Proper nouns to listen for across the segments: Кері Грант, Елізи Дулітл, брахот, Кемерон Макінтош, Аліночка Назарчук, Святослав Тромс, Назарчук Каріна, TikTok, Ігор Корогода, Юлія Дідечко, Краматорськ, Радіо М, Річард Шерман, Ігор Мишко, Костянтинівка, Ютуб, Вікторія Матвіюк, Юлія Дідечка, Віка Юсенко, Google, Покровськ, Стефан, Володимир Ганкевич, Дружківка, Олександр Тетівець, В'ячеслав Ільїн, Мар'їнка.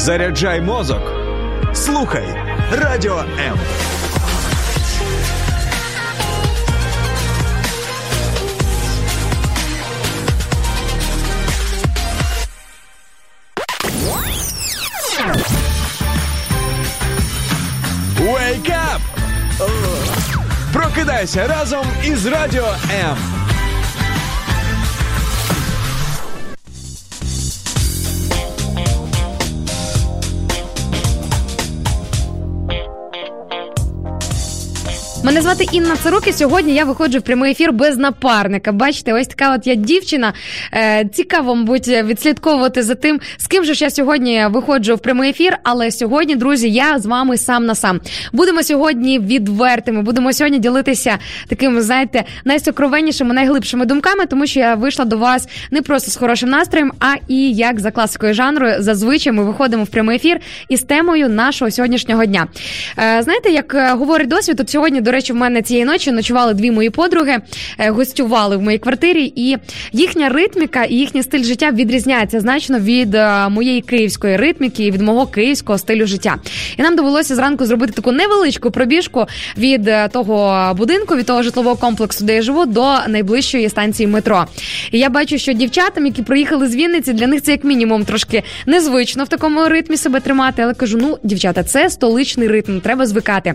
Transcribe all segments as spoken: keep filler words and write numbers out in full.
Заряджай мозок. Слухай Радіо М. Wake up! Прокидайся разом із Радіо М. Мене звати Інна Царук, і сьогодні я виходжу в прямий ефір без напарника. Бачите, ось така от я дівчина. Цікаво, мабуть, відслідковувати за тим, з ким же ж я сьогодні виходжу в прямий ефір. Але сьогодні, друзі, я з вами сам на сам. Будемо сьогодні відвертими, будемо сьогодні ділитися такими, знаєте, найсокровеннішими, найглибшими думками, тому що я вийшла до вас не просто з хорошим настроєм, а і, як за класикою жанру, зазвичай ми виходимо в прямий ефір із темою нашого сьогоднішнього дня. Знаєте, як говорить досвід, от сьогодні, до речі, в мене цієї ночі ночували дві мої подруги, гостювали в моїй квартирі, і їхня ритміка і їхній стиль життя відрізняється значно від моєї київської ритміки і від мого київського стилю життя. І нам довелося зранку зробити таку невеличку пробіжку від того будинку, від того житлового комплексу, де я живу, до найближчої станції метро. І я бачу, що дівчатам, які приїхали з Вінниці, для них це як мінімум трошки незвично в такому ритмі себе тримати, але кажу, ну, дівчата, це столичний ритм, треба звикати.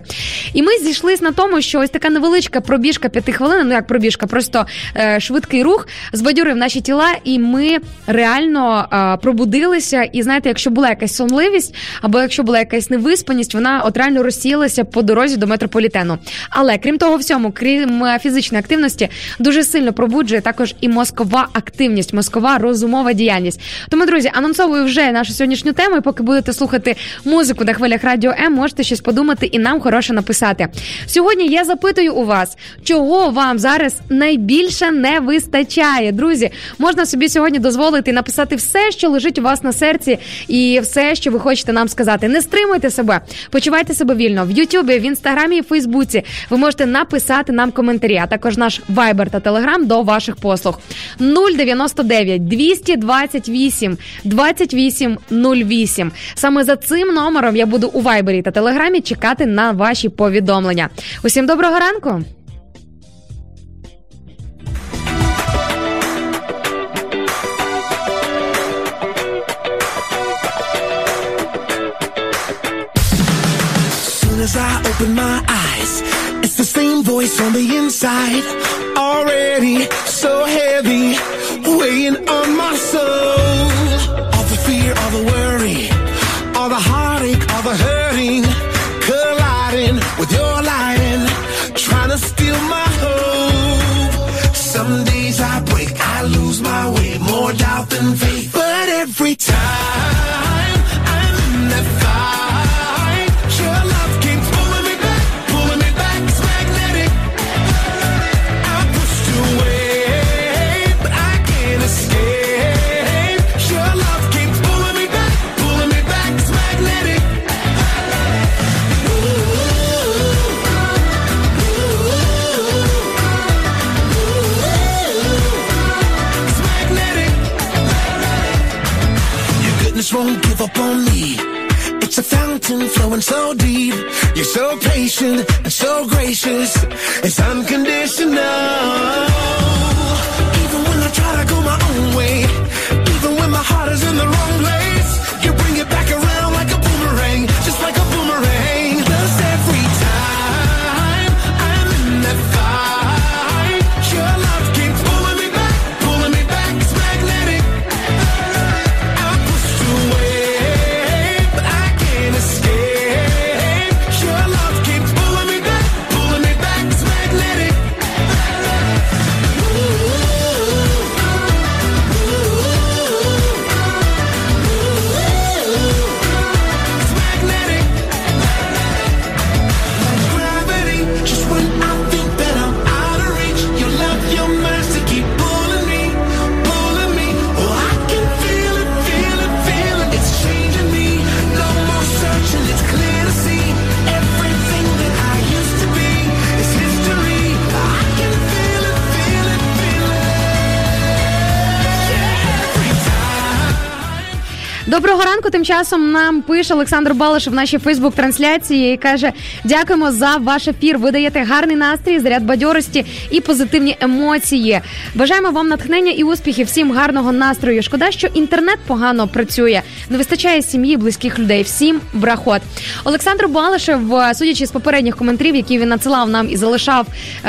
І ми зійшлися на тому, що ось така невеличка пробіжка п'яти хвилин, ну як пробіжка, просто е, швидкий рух, збадьорив наші тіла, і ми реально е, пробудилися, і знаєте, якщо була якась сонливість, або якщо була якась невиспаність, вона от реально розсіялася по дорозі до метрополітену. Але, крім того всьому, крім фізичної активності, дуже сильно пробуджує також і мозкова активність, мозкова розумова діяльність. Тому, друзі, анонсовую вже нашу сьогоднішню тему, і поки будете слухати музику на хвилях Радіо М, можете щось подумати і нам хороше написати. Сьогодні я запитую у вас, чого вам зараз найбільше не вистачає. Друзі, можна собі сьогодні дозволити написати все, що лежить у вас на серці, і все, що ви хочете нам сказати. Не стримуйте себе, почувайте себе вільно. В Ютубі, в Інстаграмі і в Фейсбуці ви можете написати нам коментарі, а також наш Вайбер та Телеграм до ваших послуг. нуль дев'ять дев'ять два два вісім двадцять вісім нуль вісім. Саме за цим номером я буду у Вайбері та Телеграмі чекати на ваші повідомлення. Усім доброго ранку! As I open my eyes, it's the same voice on the inside, already so heavy, weighing on my soul. All the fear, all the worry, all the heartache, all the hurting, colliding with your light. Steal my hope. Some days I break, I lose my way, more doubt than faith. But every time I'm in the fight, your love keeps pulling me back, pulling me back. It's magnetic. I'm pushed away, but I can't escape. Your love keeps pulling me back, pulling me back. It's magnetic. Won't give up on me. It's a fountain flowing so deep. You're so patient and so gracious. It's unconditional. Even when I try to go my own way, even when my heart is in the wrong place, you bring it back around like a boomerang, just like a boomerang. 'Cause every time I'm in that fight, your love keeps pulling me back, pulling me back. It's magnetic. Ooh, ooh, Доброго ранку. Тим часом нам пише Олександр Балишев в нашій фейсбук-трансляції і каже: дякуємо за ваш ефір. Ви даєте гарний настрій, заряд бадьорості і позитивні емоції. Бажаємо вам натхнення і успіхів, всім гарного настрою. Шкода, що інтернет погано працює. Не вистачає сім'ї, близьких людей. Всім брахот. Олександр Балишев, судячи з попередніх коментарів, які він надсилав нам і залишав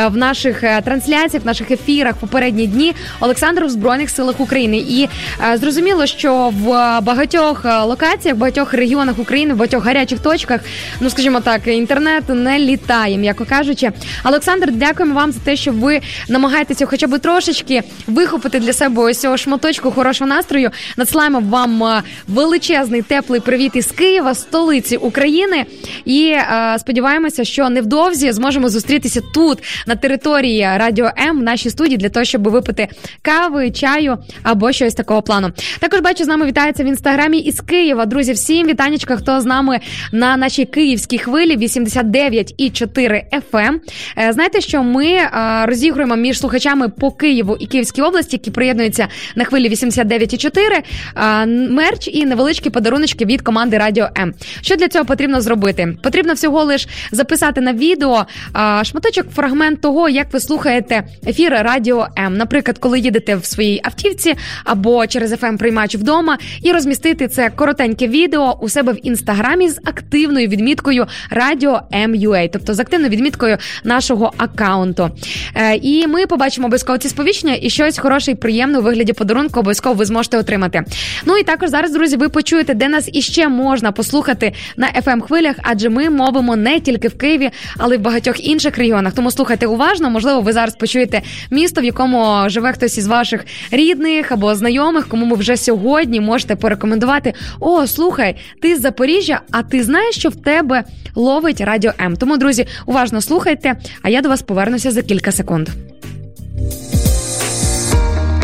в наших трансляціях, в наших ефірах в попередні дні, Олександр в Збройних силах України. І зрозуміло, що в багатьох локаціях, в багатьох регіонах України, в багатьох гарячих точках, ну, скажімо так, інтернет не літає, м'яко кажучи. Олександр, дякуємо вам за те, що ви намагаєтеся хоча б трошечки вихопити для себе ось цього шматочку хорошого настрою. Надсилаємо вам величезний теплий привіт із Києва, столиці України. І е, сподіваємося, що невдовзі зможемо зустрітися тут, на території Радіо М, в нашій студії, для того, щоб випити кави, чаю або щось такого плану. Також бачу, з нами вітається в інстаграмі із Києва. Друзі, всім вітанечка, хто з нами на нашій київській хвилі вісімдесят дев'ять і чотири еф ем. Е, знаєте, що ми е, розігруємо між слухачами по Києву і Київській області, які приєднуються на хвилі вісімдесят дев'ять і чотири, е, мерч і невеличкі подаруночки від команди Радіо М. Що для цього потрібно зробити? Потрібно всього лиш записати на відео а, шматочок, фрагмент того, як ви слухаєте ефір Радіо М. Наприклад, коли їдете в своїй автівці або через еф ем-приймач вдома, і розмістити це коротеньке відео у себе в інстаграмі з активною відміткою Радіо М.ua, тобто з активною відміткою нашого аккаунту. Е, і ми побачимо обов'язково ці сповіщення, і щось хороше і приємне у вигляді подарунку обов'язково ви зможете отримати. Ну і також зараз, друзі, ви почуєте, де нас іще можна послухати на еф ем-хвилях, адже ми мовимо не тільки в Києві, але й в багатьох інших регіонах. Тому слухайте уважно, можливо, ви зараз почуєте місто, в якому живе хтось із ваших рідних або знайомих, кому ви вже сьогодні можете порекомендувати: о, слухай, ти з Запоріжжя, а ти знаєш, що в тебе ловить Радіо М. Тому, друзі, уважно слухайте, а я до вас повернуся за кілька секунд.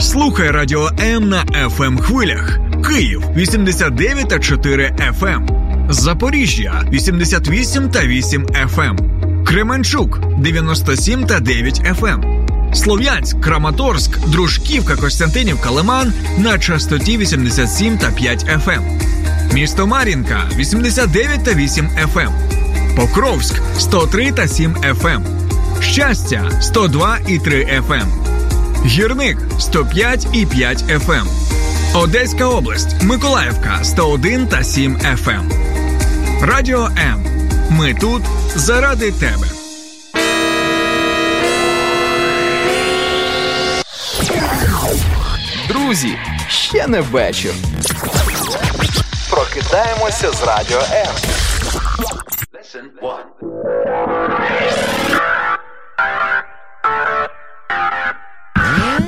Слухай Радіо М на еф ем-хвилях. Київ вісімдесят дев'ять і чотири еф ем, Запоріжжя вісімдесят вісім і вісім еф ем, Кременчук дев'яносто сім і дев'ять еф ем, Слов'янськ, Краматорськ, Дружківка, Костянтинівка, Лиман на частоті вісімдесят сім і п'ять еф ем, місто Мар'їнка вісімдесят дев'ять і вісім еф ем, Покровськ сто три і сім еф ем, Щастя сто два і три еф ем, Гірник сто п'ять і п'ять еф ем, Одеська область, Миколаївка сто один і сім еф ем. Радіо М. Ми тут заради тебе. Друзі, ще не вечір. Прокидаємося з Радіо М.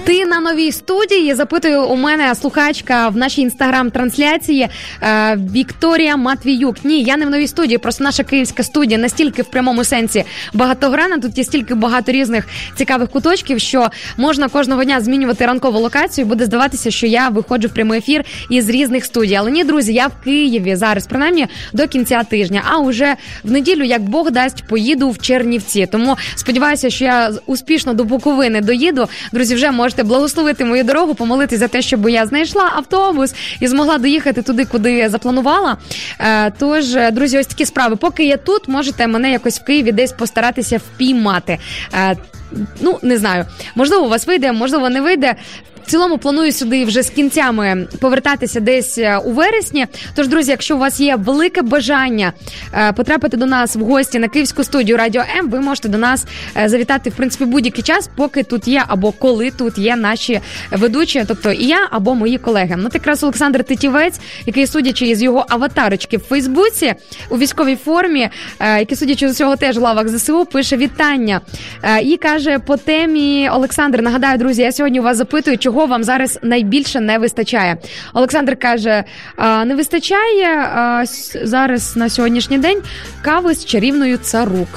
Ти на новій студії, запитує у мене слухачка в нашій інстаграм-трансляції е, Вікторія Матвіюк. Ні, я не в новій студії, просто наша київська студія настільки в прямому сенсі багатогранна, тут є стільки багато різних цікавих куточків, що можна кожного дня змінювати ранкову локацію, буде здаватися, що я виходжу в прямий ефір із різних студій. Але ні, друзі, я в Києві зараз, принаймні, до кінця тижня, а уже в неділю, як Бог дасть, поїду в Чернівці. Тому сподіваюся, що я успішно до Буковини доїду. Друзі, вже можна благословити мою дорогу, помолитись за те, щоб я знайшла автобус і змогла доїхати туди, куди запланувала. Тож, друзі, ось такі справи. Поки я тут, можете мене якось в Києві десь постаратися впіймати. Ну, не знаю. Можливо, у вас вийде, можливо, не вийде. В цілому планую сюди вже з кінцями повертатися десь у вересні. Тож, друзі, якщо у вас є велике бажання потрапити до нас в гості на київську студію Радіо М, ви можете до нас завітати, в принципі, будь-який час, поки тут є або коли тут є наші ведучі, тобто і я, або мої колеги. Ну, так якраз Олександр Тетівець, який, судячи із його аватарочки в Фейсбуці, у військовій формі, який, судячи з усього, теж в лавах зе се у, пише вітання. І каже по темі: Олександр, нагадаю, друзі, я сьогодні у вас запитую, чого Чого вам зараз найбільше не вистачає? Олександр каже, не вистачає зараз на сьогоднішній день кави з чарівною Царук.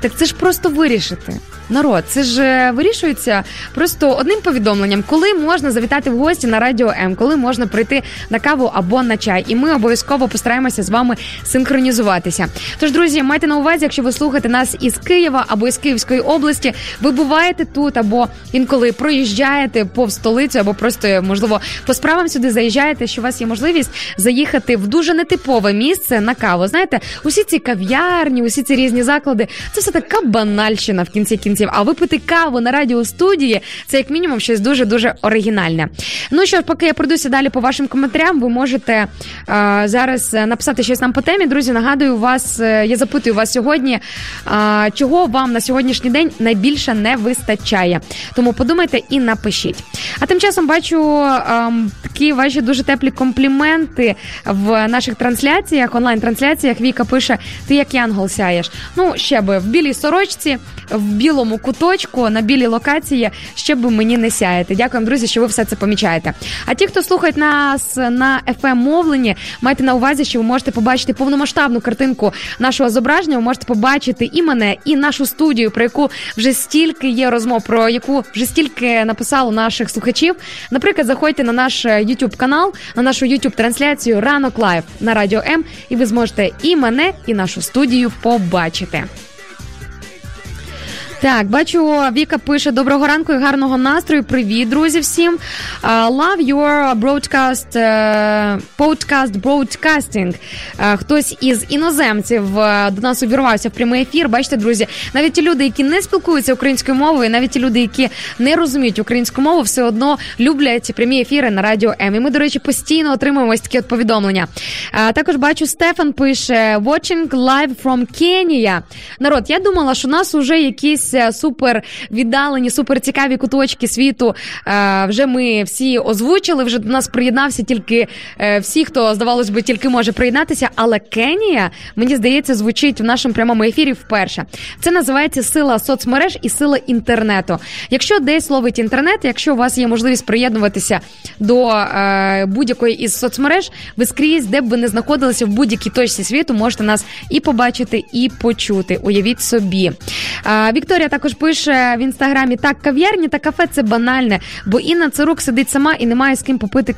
Так це ж просто вирішити. Народ, це ж вирішується просто одним повідомленням, коли можна завітати в гості на Радіо М, коли можна прийти на каву або на чай. І ми обов'язково постараємося з вами синхронізуватися. Тож, друзі, майте на увазі, якщо ви слухаєте нас із Києва або із Київської області, ви буваєте тут або інколи проїжджаєте повз столицю, або просто, можливо, по справам сюди заїжджаєте, що у вас є можливість заїхати в дуже нетипове місце на каву. Знаєте, усі ці кав'ярні, усі ці різні заклади, це все така банальщина в кінці кінців. А випити каву на радіостудії – це як мінімум щось дуже-дуже оригінальне. Ну що ж, поки я пройдуся далі по вашим коментарям, ви можете е, зараз написати щось нам по темі. Друзі, нагадую вас, е, я запитую вас сьогодні, е, чого вам на сьогоднішній день найбільше не вистачає. Тому подумайте і напишіть. А тим часом бачу е, такі ваші дуже теплі компліменти в наших трансляціях, онлайн-трансляціях. Віка пише: ти як янгол сяєш. Ну, ще би, в білій сорочці, в білому куточку, на білій локації, ще б мені не сяєте. Дякуємо, друзі, що ви все це помічаєте. А ті, хто слухають нас на еф ем-мовленні, майте на увазі, що ви можете побачити повномасштабну картинку нашого зображення, ви можете побачити і мене, і нашу студію, про яку вже стільки є розмов, про яку вже стільки написало наших слухачів. Наприклад, заходьте на наш YouTube-канал, на нашу YouTube-трансляцію «Ранок Лайв» на Радіо М, і ви зможете і мене, і нашу студію побачити. Так, бачу, Віка пише: доброго ранку і гарного настрою. Привіт, друзі, всім. Uh, love your broadcast, uh, podcast broadcasting. Uh, хтось із іноземців uh, до нас увірвався в прямий ефір. Бачите, друзі, навіть ті люди, які не спілкуються українською мовою, навіть ті люди, які не розуміють українську мову, все одно люблять прямі ефіри на Радіо М. І ми, до речі, постійно отримуємо ось такі от повідомлення. Uh, також бачу, Стефан пише: watching live from Kenya. Народ, я думала, що у нас уже якісь супер віддалені, супер цікаві куточки світу е, вже ми всі озвучили, вже до нас приєднався тільки е, всі, хто, здавалось би, тільки може приєднатися, але Кенія, мені здається, звучить в нашому прямому ефірі вперше. Це називається сила соцмереж і сила інтернету. Якщо десь ловить інтернет, якщо у вас є можливість приєднуватися до е, будь-якої із соцмереж, ви скрізь, де б ви не знаходилися, в будь-якій точці світу, можете нас і побачити, і почути. Уявіть собі. Е, Вікторія також пише в інстаграмі: так, кав'ярні та кафе – це банальне, бо Інна Царук сидить сама і немає з ким попити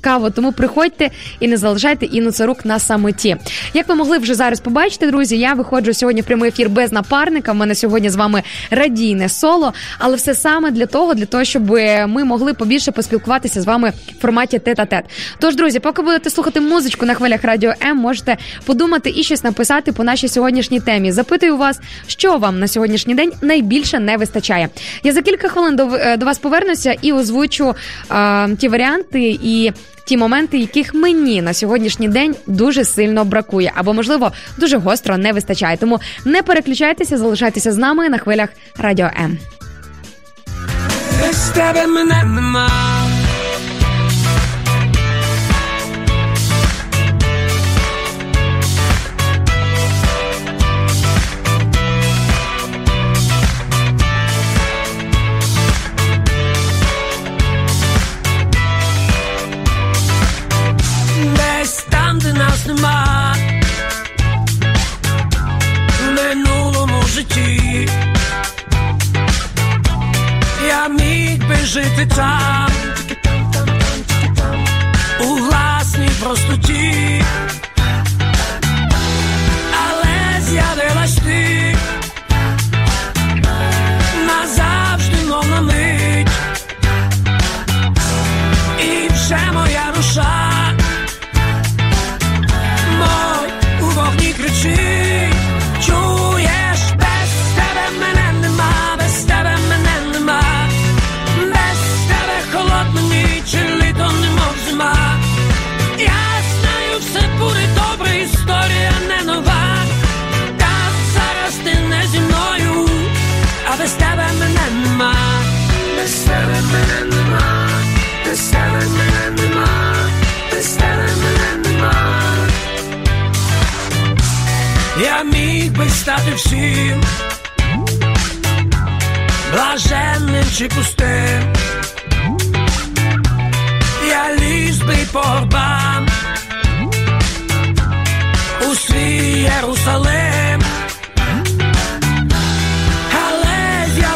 каву, тому приходьте і не залишайте Інну Царук на самоті. Як ви могли вже зараз побачити, друзі, я виходжу сьогодні в прямий ефір без напарника, в мене сьогодні з вами радійне соло, але все саме для того, для того, щоб ми могли побільше поспілкуватися з вами в форматі тет-а-тет. Тож, друзі, поки будете слухати музичку на хвилях Радіо М, можете подумати і щось написати по нашій сьогоднішній темі. Запитую вас, що вам на сьогоднішній день найбільше не вистачає. Я за кілька хвилин до, до вас повернуся і озвучу е, ті варіанти і ті моменти, яких мені на сьогоднішній день дуже сильно бракує, або, можливо, дуже гостро не вистачає. Тому не переключайтеся, залишайтеся з нами на хвилях Радіо М. Без тебе мене нема. Нема в минулому житті, я міг би жити там, у власній простоті, але з'явилась ти назавжди, мов на мить, і вже моя душа. Чуєш, без тебе мене нема, без тебе мене нема, без тебе холодна ніч, літо немов зима. Я знаю, все буде добре, історія не нова, та зараз ти не зі мною, а без тебе мене нема, без тебе мене нема, без тебе мене нема, без тебе мене нема. Я міг би стати всім, блаженним чи пустим, я ліз би по горбам у свій Єрусалим, але я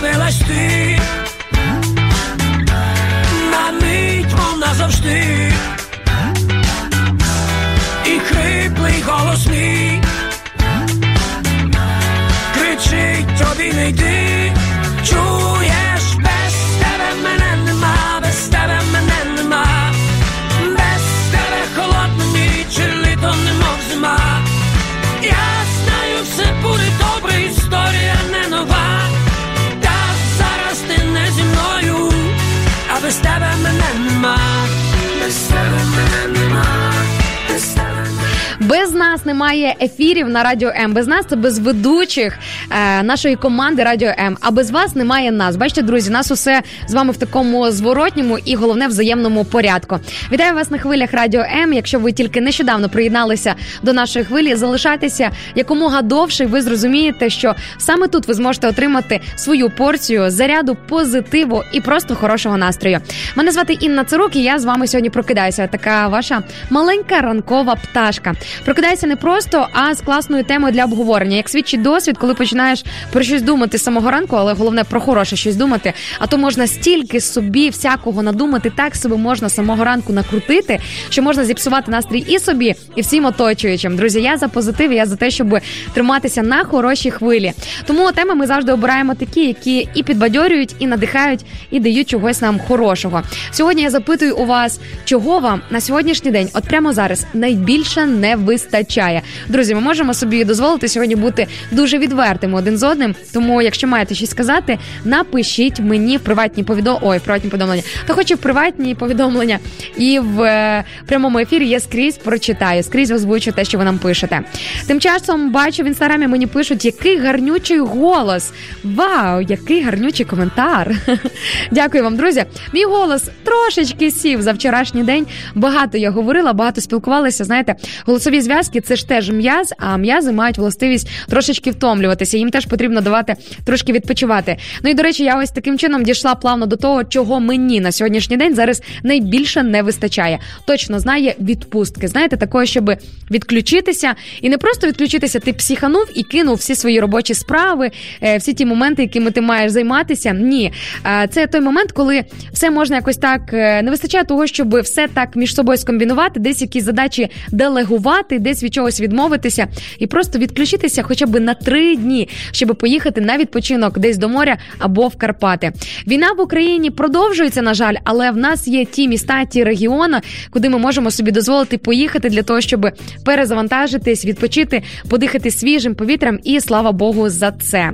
нас немає ефірів на Радіо М. Без нас це без ведучих е, нашої команди Радіо М. А без вас немає нас. Бачите, друзі, нас усе з вами в такому зворотньому і, головне, взаємному порядку. Вітаю вас на хвилях Радіо М. Якщо ви тільки нещодавно приєдналися до нашої хвилі, залишайтеся якомога довше, і ви зрозумієте, що саме тут ви зможете отримати свою порцію заряду позитиву і просто хорошого настрою. Мене звати Інна Царук, і я з вами сьогодні прокидаюся. Така ваша маленька ранкова пташка. Прокидаюся не просто, а з класною темою для обговорення. Як свідчить досвід, коли починаєш про щось думати з самого ранку, але головне про хороше щось думати, а то можна стільки собі всякого надумати, так себе можна з самого ранку накрутити, що можна зіпсувати настрій і собі, і всім оточуючим. Друзі, я за позитив, я за те, щоб триматися на хорошій хвилі. Тому теми ми завжди обираємо такі, які і підбадьорюють, і надихають, і дають чогось нам хорошого. Сьогодні я запитую у вас, чого вам на сьогоднішній день, от прямо зараз, найбільше не вистачає. Друзі, ми можемо собі дозволити сьогодні бути дуже відвертими один з одним, тому якщо маєте щось сказати, напишіть мені в приватні повідомлення, ой, в приватні повідомлення, то хоч і в приватні повідомлення, і в е, прямому ефірі я скрізь прочитаю, скрізь озвучу те, що ви нам пишете. Тим часом, бачу, в інстаграмі мені пишуть, який гарнючий голос. Вау, який гарнючий коментар. Дякую вам, друзі. Мій голос трошечки сів за вчорашній день. Багато я говорила, багато спілкувалася, знаєте, голосові зв'язки, це ж теж м'яз, а м'язи мають властивість трошечки втомлюватися, їм теж потрібно давати трошки відпочивати. Ну і, до речі, я ось таким чином дійшла плавно до того, чого мені на сьогоднішній день зараз найбільше не вистачає. Точно знає відпустки, знаєте, такої, щоб відключитися, і не просто відключитися, ти психанув і кинув всі свої робочі справи, всі ті моменти, якими ти маєш займатися. Ні, це той момент, коли все можна якось так, не вистачає того, щоб все так між собою скомбінувати, десь якісь задачі делегувати, десь від чогось відмовитися і просто відключитися хоча б на три дні, щоб поїхати на відпочинок десь до моря або в Карпати. Війна в Україні продовжується, на жаль, але в нас є ті міста, ті регіони, куди ми можемо собі дозволити поїхати для того, щоб перезавантажитись, відпочити, подихати свіжим повітрям, і слава Богу за це.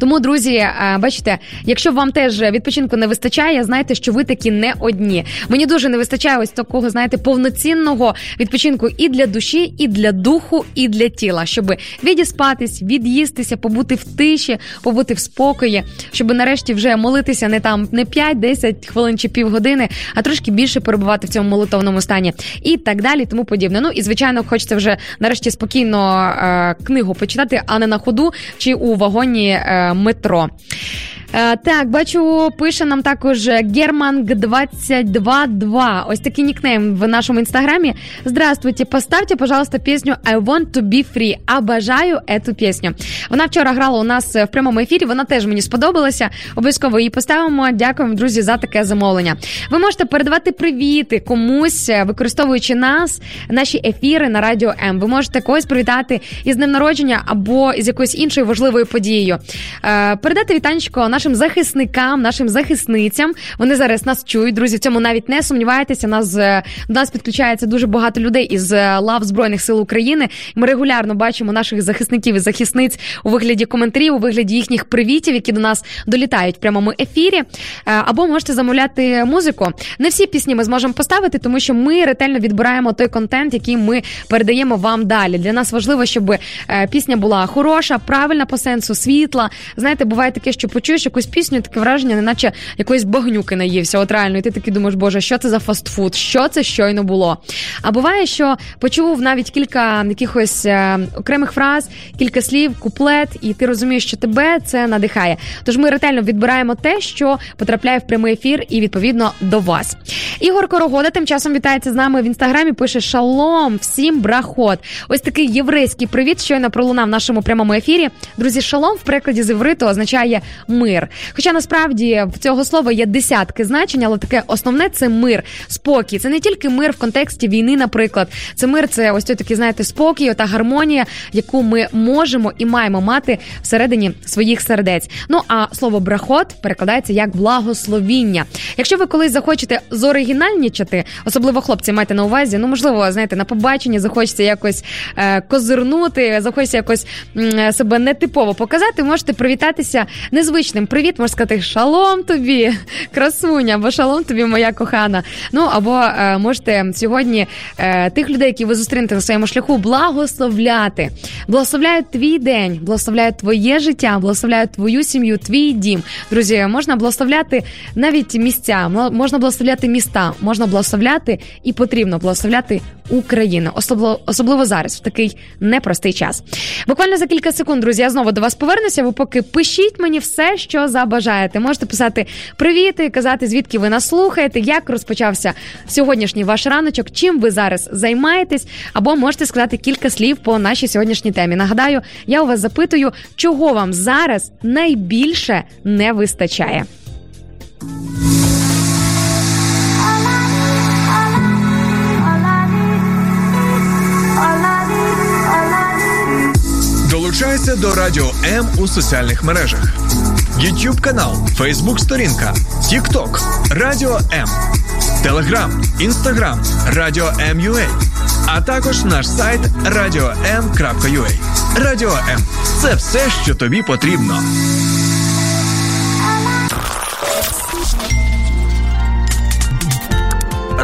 Тому, друзі, бачите, якщо вам теж відпочинку не вистачає, знайте, що ви такі не одні. Мені дуже не вистачає ось такого, знаєте, повноцінного відпочинку і для душі, і для духу, і для тіла, щоб відіспатись, від'їстися, побути в тиші, побути в спокої, щоб нарешті вже молитися не там не п'ять-десять хвилин чи півгодини, а трошки більше перебувати в цьому молитовному стані і так далі, тому подібне. Ну і, звичайно, хочеться вже нарешті спокійно е- книгу почитати, а не на ходу чи у вагоні метро. Так, бачу, пише нам також герман джі двадцять два. Ось такий нікнейм в нашому інстаграмі. Здравствуйте, поставте, пожалуйста, пісню I want to be free. Обожаю эту пісню. Вона вчора грала у нас в прямому ефірі, вона теж мені сподобалася. Обов'язково її поставимо. Дякуємо, друзі, за таке замовлення. Ви можете передавати привіти комусь, використовуючи нас, наші ефіри на Радіо М. Ви можете когось привітати із днем народження або із якоюсь іншою важливою подією. Передати вітанечко нашим нашим захисникам, нашим захисницям. Вони зараз нас чують, друзі, в цьому навіть не сумнівайтеся. Нас, до нас підключається дуже багато людей із лав Збройних сил України. Ми регулярно бачимо наших захисників і захисниць у вигляді коментарів, у вигляді їхніх привітів, які до нас долітають в прямому ефірі. Або можете замовляти музику. Не всі пісні ми зможемо поставити, тому що ми ретельно відбираємо той контент, який ми передаємо вам далі. Для нас важливо, щоб пісня була хороша, правильна по сенсу, світла. Знаєте, буває таке, що почуєш якусь пісню, таке враження, неначе якоїсь багнюки наївся, от реально, і ти таки думаєш, боже, що це за фастфуд, що це щойно було. А буває, що почув навіть кілька якихось е, окремих фраз, кілька слів, куплет, і ти розумієш, що тебе це надихає. Тож ми ретельно відбираємо те, що потрапляє в прямий ефір і, відповідно, до вас. Ігор Корогода тим часом вітається з нами в інстаграмі, пише «Шалом, всім брахот». Ось такий єврейський привіт щойно пролунав в нашому прямому ефірі. Друзі, «шалом» в перекладі з івриту означає «мир». Хоча насправді в цього слова є десятки значень, але таке основне – це мир, спокій. Це не тільки мир в контексті війни, наприклад. Це мир – це ось той такий, знаєте, спокій, ота гармонія, яку ми можемо і маємо мати всередині своїх сердець. Ну, а слово «брахот» перекладається як «благословіння». Якщо ви колись захочете зоригінальнічати, особливо хлопці, майте на увазі, ну, можливо, знаєте, на побаченні захочеться якось е- козирнути, захочеться якось е- себе нетипово показати, можете привітатися незвичним всім привіт, можна сказати шалом тобі, красуня, або шалом тобі, моя кохана. Ну, або е, можете сьогодні е, тих людей, які ви зустрінете на своєму шляху, благословляти. Благословляють твій день, благословляють твоє життя, благословляють твою сім'ю, твій дім. Друзі, можна благословляти навіть місця, можна благословляти міста, можна благословляти і потрібно благословляти Україну. Особливо, особливо зараз, в такий непростий час. Буквально за кілька секунд, друзі, я знову до вас повернуся, ви поки пишіть мені все, що забажаєте. Можете писати привіт і казати, звідки ви нас слухаєте, як розпочався сьогоднішній ваш раночок, чим ви зараз займаєтесь, або можете сказати кілька слів по нашій сьогоднішній темі. Нагадаю, я у вас запитую, чого вам зараз найбільше не вистачає. Долучайся до Радіо М у соціальних мережах. YouTube канал, Facebook сторінка, TikTok, Радіо М, Telegram, Instagram, Радіо М.ua, а також наш сайт радіо ем крапка ю а. Радіо М – це все, що тобі потрібно.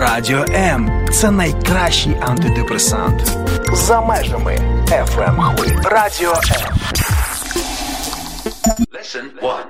Радіо М – це найкращий антидепресант. За межами еф ем хвилі. Радіо М. Listen one.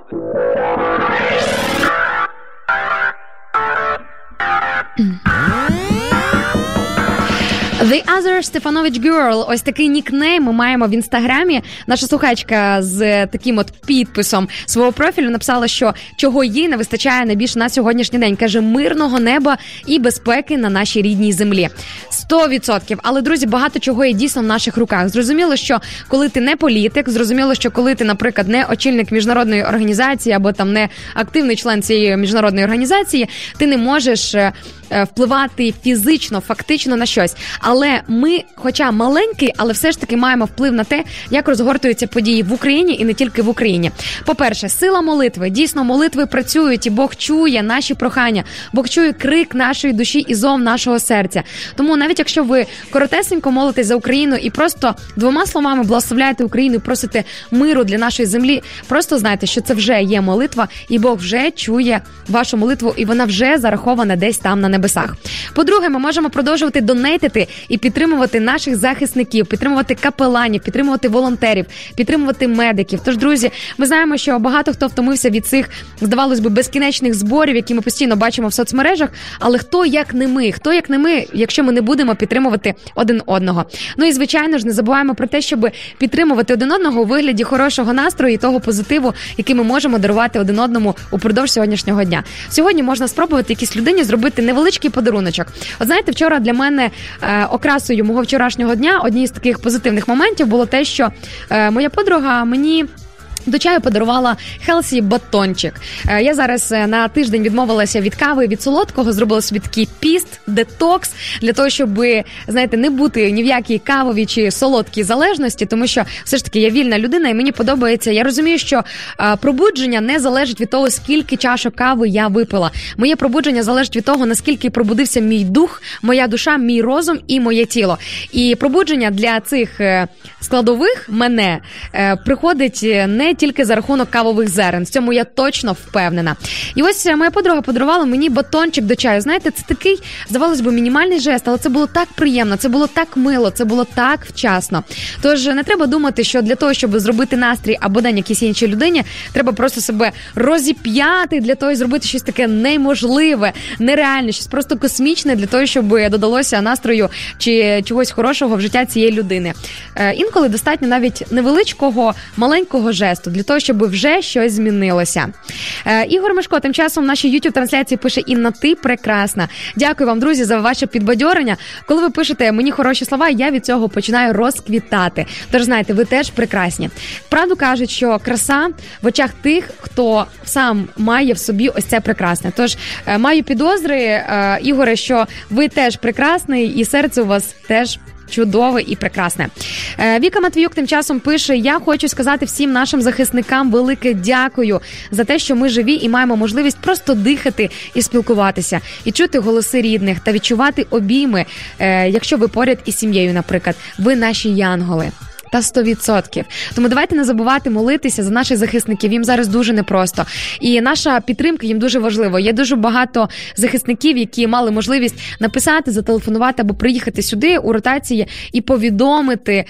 The OtherStefanovichGirl, ось такий нікнейм ми маємо в інстаграмі. Наша слухачка з таким от підписом свого профілю написала, що чого їй не вистачає найбільше на сьогоднішній день. Каже, мирного неба і безпеки на нашій рідній землі. Сто відсотків. Але, друзі, багато чого є дійсно в наших руках. Зрозуміло, що коли ти не політик, зрозуміло, що коли ти, наприклад, не очільник міжнародної організації або там не активний член цієї міжнародної організації, ти не можеш впливати фізично, фактично на щось. Але ми, хоча маленький, але все ж таки маємо вплив на те, як розгортуються події в Україні і не тільки в Україні. По-перше, сила молитви. Дійсно, молитви працюють, і Бог чує наші прохання. Бог чує крик нашої душі і зов нашого серця. Тому навіть якщо ви коротесенько молитесь за Україну і просто двома словами благословляєте Україну і просите миру для нашої землі, просто знайте, що це вже є молитва, і Бог вже чує вашу молитву, і вона вже зарахована десь там на небесах. По-друге, ми можемо продовжувати донейтити і підтримувати наших захисників, підтримувати капеланів, підтримувати волонтерів, підтримувати медиків. Тож, друзі, ми знаємо, що багато хто втомився від цих, здавалось би, безкінечних зборів, які ми постійно бачимо в соцмережах, але хто як не ми, хто як не ми, якщо ми не будемо підтримувати один одного. Ну і, звичайно ж, не забуваємо про те, щоб підтримувати один одного у вигляді хорошого настрою і того позитиву, який ми можемо дарувати один одному упродовж сьогоднішнього дня. Сьогодні можна спробувати якійсь людині зробити невеличкий подаруночок. От знаєте, вчора для мене окрасою мого вчорашнього дня однією з таких позитивних моментів було те, що е, моя подруга мені до чаю подарувала хелсі батончик. Я зараз на тиждень відмовилася від кави, від солодкого, зробила собі такий піст, детокс, для того, щоб, знаєте, не бути ні в якій кавовій чи солодкій залежності, тому що все ж таки я вільна людина і мені подобається. Я розумію, що пробудження не залежить від того, скільки чашок кави я випила. Моє пробудження залежить від того, наскільки пробудився мій дух, моя душа, мій розум і моє тіло. І пробудження для цих складових мене приходить не тільки за рахунок кавових зерен. В цьому я точно впевнена. І ось моя подруга подарувала мені батончик до чаю. Знаєте, це такий, здавалось би, мінімальний жест, але це було так приємно, це було так мило, це було так вчасно. Тож не треба думати, що для того, щоб зробити настрій або день якійсь іншій людині, треба просто себе розіп'яти для того, і зробити щось таке неможливе, нереальне, щось просто космічне для того, щоб додалося настрою чи чогось хорошого в життя цієї людини. Е, інколи достатньо навіть невеличкого, маленького жесту, для того, щоб вже щось змінилося. Е, Ігор Мишко тим часом в нашій YouTube-трансляції пише: «Інна, ти прекрасна». Дякую вам, друзі, за ваше підбадьорення. Коли ви пишете мені хороші слова, я від цього починаю розквітати. Тож, знаєте, ви теж прекрасні. Правду кажуть, що краса в очах тих, хто сам має в собі ось це прекрасне. Тож, е, маю підозри, е, Ігоре, що ви теж прекрасний і серце у вас теж чудове і прекрасне. Віка Матвіюк тим часом пише: «Я хочу сказати всім нашим захисникам велике дякую за те, що ми живі і маємо можливість просто дихати і спілкуватися, і чути голоси рідних та відчувати обійми, якщо ви поряд із сім'єю, наприклад. Ви наші янголи». та сто відсотків. Тому давайте не забувати молитися за наших захисників. Їм зараз дуже непросто. І наша підтримка їм дуже важлива. Є дуже багато захисників, які мали можливість написати, зателефонувати або приїхати сюди у ротації і повідомити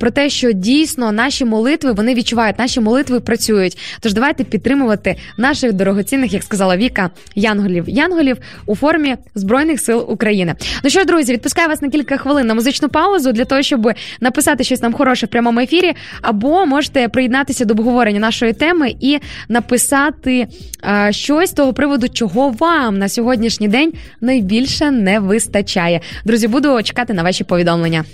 про те, що дійсно наші молитви, вони відчувають, наші молитви працюють. Тож давайте підтримувати наших дорогоцінних, як сказала Віка, янголів. Янголів у формі Збройних сил України. Ну що, друзі, відпускаю вас на кілька хвилин на музичну паузу для того, щоб написати щось нам хороше в прямому ефірі, або можете приєднатися до обговорення нашої теми і написати а, щось з того приводу, чого вам на сьогоднішній день найбільше не вистачає. Друзі, буду чекати на ваші повідомлення.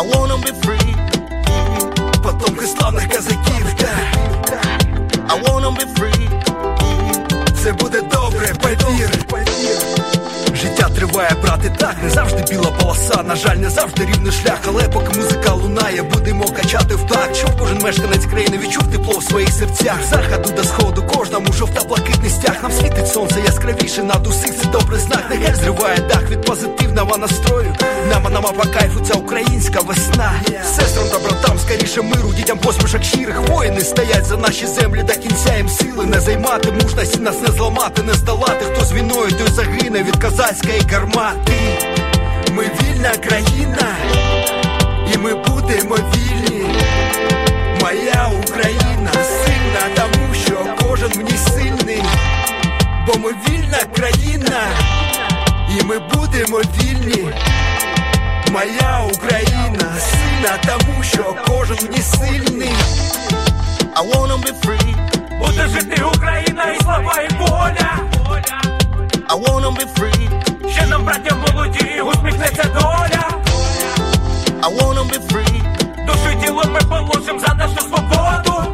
I wanna be free, потомки славних козаків, да. I wanna be free, все буде добре, повір. Життя триває, брати, так, не завжди біла полоса, на жаль, не завжди рівний шлях, але поки музика лунає, будемо качати в такт, щоб кожен мешканець країни відчув тепло в своїх серцях. Заходу до сходу, кожному жовто-блакитний стяг, нам світить сонце яскравіше над усіх, це добрий знак, нехай зриває дах від позитивного настрою. Нама, нама по кайфу, ця українська весна. Сестрам та братам, скоріше миру, дітям посмішок щирих. Воїни стоять за наші землі, до кінця їм сили не займати, мужності нас не зламати, не здолати. Хто з війною, той загине від козацької гармати. Ми вільна країна, і ми будемо вільні. Моя Україна сильна, тому що кожен в ній сильний. Бо ми вільна країна, і ми будемо вільні. Моя Україна сильна, тому що кожен в ній сильний. I wanna be free. Буде жити Україна і слава, і воля. I wanna be free. Ще нам, браття молоді, усміхнеться доля. I wanna be free. Душу і тіло ми положим за нашу свободу.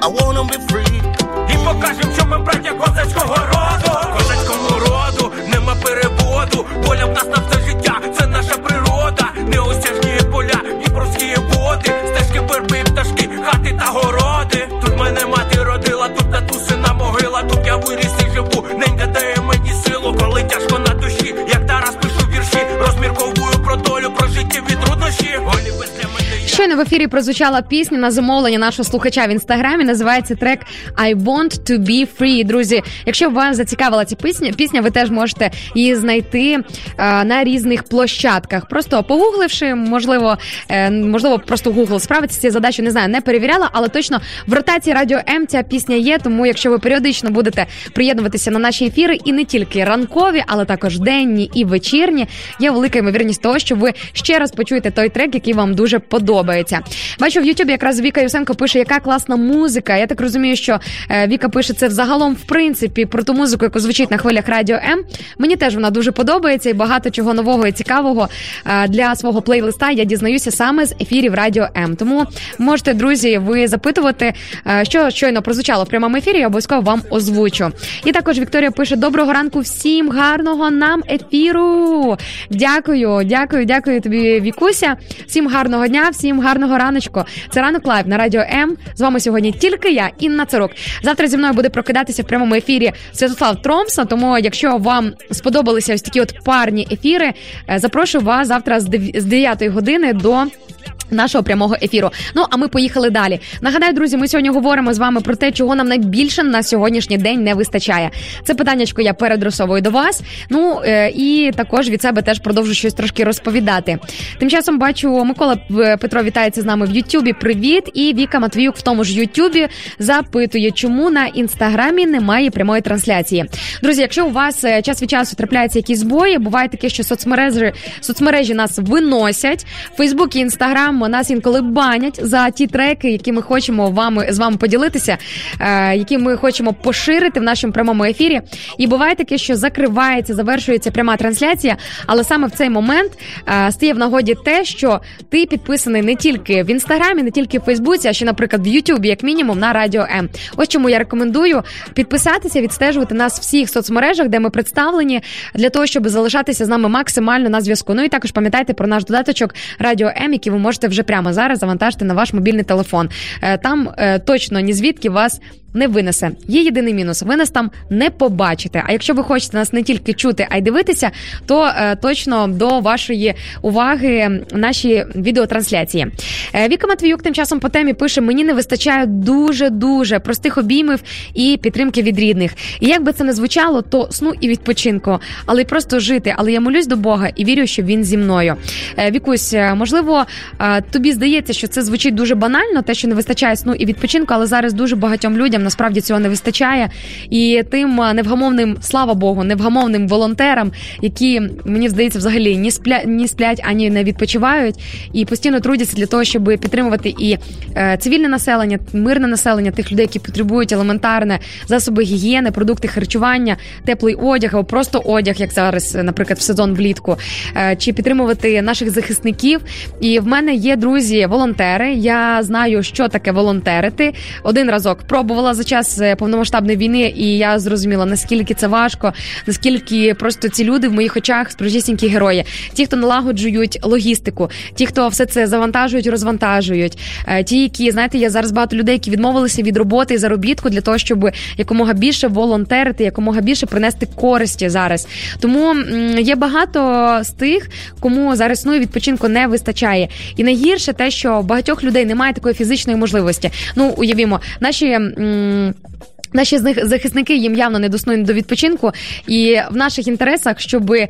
I wanna be free. І покажем, що ми браття козацького роду. Козацькому роду нема переводу. Воля в нас на все життя, це наша природа. Неосяжні поля, дніпровські води, стежки, верби, пташки, хати та городи. Тут мене мати родила, тут татусина могила, тут я виріс і живу, ненька дає мені силу. Коли тяжко на душі, як зараз пишу вірші, розмірковую про долю, про життєві труднощі. Голі без для мене я. Щойно в ефірі прозвучала пісня на замовлення нашого слухача в інстаграмі. Називається трек I want to be free. Друзі, якщо вас зацікавила ця пісня, пісня, ви теж можете її знайти е, на різних площадках. Просто погугливши, можливо, е, можливо, просто Google справиться з цією задачею, не знаю, не перевіряла, але точно в ротації Радіо М ця пісня є. Тому, якщо ви періодично будете приєднуватися на наші ефіри, і не тільки ранкові, але також денні і вечірні, є велика ймовірність того, що ви ще раз почуєте той трек, який вам дуже подобається. Бачу в Ютубі, якраз Віка Юсенко пише, яка класна музика. Я так розумію, що Віка пише це взагалом, в принципі, про ту музику, яку звучить на хвилях Радіо М. Мені теж вона дуже подобається, і багато чого нового і цікавого для свого плейлиста я дізнаюся саме з ефірів Радіо М. Тому можете, друзі, ви запитувати, що щойно прозвучало в прямому ефірі, я обов'язково вам озвучу. І також Вікторія пише: доброго ранку всім, гарного нам ефіру. Дякую, дякую, дякую тобі, Вікуся. Всім гарного дня, всім гарного раночку. Це «Ранок лайв» на Радіо М. З вами сьогодні тільки я, Інна Царук. Завтра зі мною буде прокидатися в прямому ефірі Святослав Тромс. Тому, якщо вам сподобалися ось такі от парні ефіри, запрошую вас завтра з дев'ятої години до нашого прямого ефіру. Ну, а ми поїхали далі. Нагадаю, друзі, ми сьогодні говоримо з вами про те, чого нам найбільше на сьогоднішній день не вистачає. Це питаннячко я передросовую до вас. Ну, і також від себе теж продовжу щось трошки розповідати. Тим часом бачу, Микола Петров вітається з нами в Ютубі. Привіт! І Віка Матвіюк в тому ж Ютубі запитує, чому на Інстаграмі немає прямої трансляції. Друзі, якщо у вас час від часу трапляються якісь збої, буває таке, що соцмережі, соцмережі нас виносять. Фейсбук і Інстаграм М нас інколи банять за ті треки, які ми хочемо вами, з вами поділитися, е, які ми хочемо поширити в нашому прямому ефірі. І буває таке, що закривається, завершується пряма трансляція, але саме в цей момент е, стає в нагоді те, що ти підписаний не тільки в Інстаграмі, не тільки в Фейсбуці, а ще, наприклад, в Ютубі, як мінімум, на Радіо М. Ось чому я рекомендую підписатися, відстежувати нас в всіх соцмережах, де ми представлені, для того, щоб залишатися з нами максимально на зв'язку. Ну і також пам'ятайте про наш додаточок Радіо М, який ви можете вже прямо зараз завантажити на ваш мобільний телефон. Там точно ні звідки вас не винесе. Є єдиний мінус. Ви нас там не побачите. А якщо ви хочете нас не тільки чути, а й дивитися, то е, точно до вашої уваги наші відеотрансляції. Е, Віка Матвіюк тим часом по темі пише: «Мені не вистачає дуже-дуже простих обіймів і підтримки від рідних. І як би це не звучало, то сну і відпочинку. Але й просто жити. Але я молюсь до Бога і вірю, що він зі мною». Е, Вікусь, можливо, е, тобі здається, що це звучить дуже банально, те, що не вистачає сну і відпочинку, але зараз дуже багатьом людям насправді цього не вистачає, і тим невгамовним, слава Богу, невгамовним волонтерам, які, мені здається, взагалі ні спля, ні сплять, ані не відпочивають, і постійно трудяться для того, щоб підтримувати і е, цивільне населення, мирне населення, тих людей, які потребують елементарне засоби гігієни, продукти харчування, теплий одяг або просто одяг, як зараз, наприклад, в сезон влітку, е, чи підтримувати наших захисників. І в мене є друзі-волонтери, я знаю, що таке волонтерити. Один разок пробувала за час повномасштабної війни, і я зрозуміла, наскільки це важко, наскільки просто ці люди в моїх очах справжнісінькі герої. Ті, хто налагоджують логістику, ті, хто все це завантажують, розвантажують, ті, які, знаєте, я зараз багато людей, які відмовилися від роботи і заробітку для того, щоб якомога більше волонтерити, якомога більше принести користі зараз. Тому є багато з тих, кому зараз сну і відпочинку не вистачає. І найгірше те, що багатьох людей немає такої фізичної можливості. Ну, уявімо, наші Наші захисники, їм явно не до сну, не до відпочинку, і в наших інтересах, щоб е,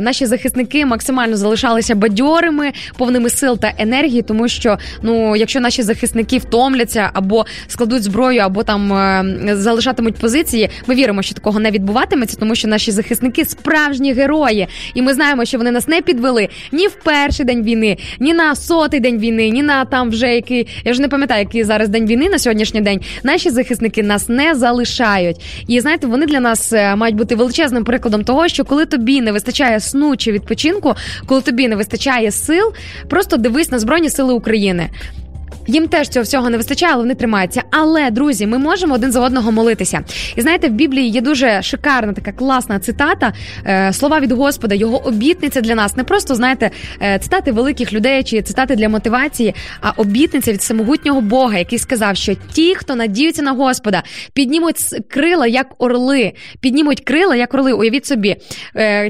наші захисники максимально залишалися бадьорими, повними сил та енергії, тому що, ну, якщо наші захисники втомляться або складуть зброю, або там е, залишатимуть позиції, ми віримо, що такого не відбуватиметься, тому що наші захисники справжні герої, і ми знаємо, що вони нас не підвели ні в перший день війни, ні на сотий день війни, ні на там вже який, я вже не пам'ятаю, який зараз день війни на сьогоднішній день. Наші захисники нас не залишають. І, знаєте, вони для нас мають бути величезним прикладом того, що коли тобі не вистачає сну чи відпочинку, коли тобі не вистачає сил, просто дивись на Збройні Сили України. Їм теж цього всього не вистачає, але вони тримаються. Але, друзі, ми можемо один за одного молитися. І знаєте, в Біблії є дуже шикарна така класна цитата, слова від Господа, його обітниця для нас. Не просто, знаєте, цитати великих людей чи цитати для мотивації, а обітниця від всемогутнього Бога, який сказав, що ті, хто надіються на Господа, піднімуть крила, як орли. Піднімуть крила, як орли, уявіть собі.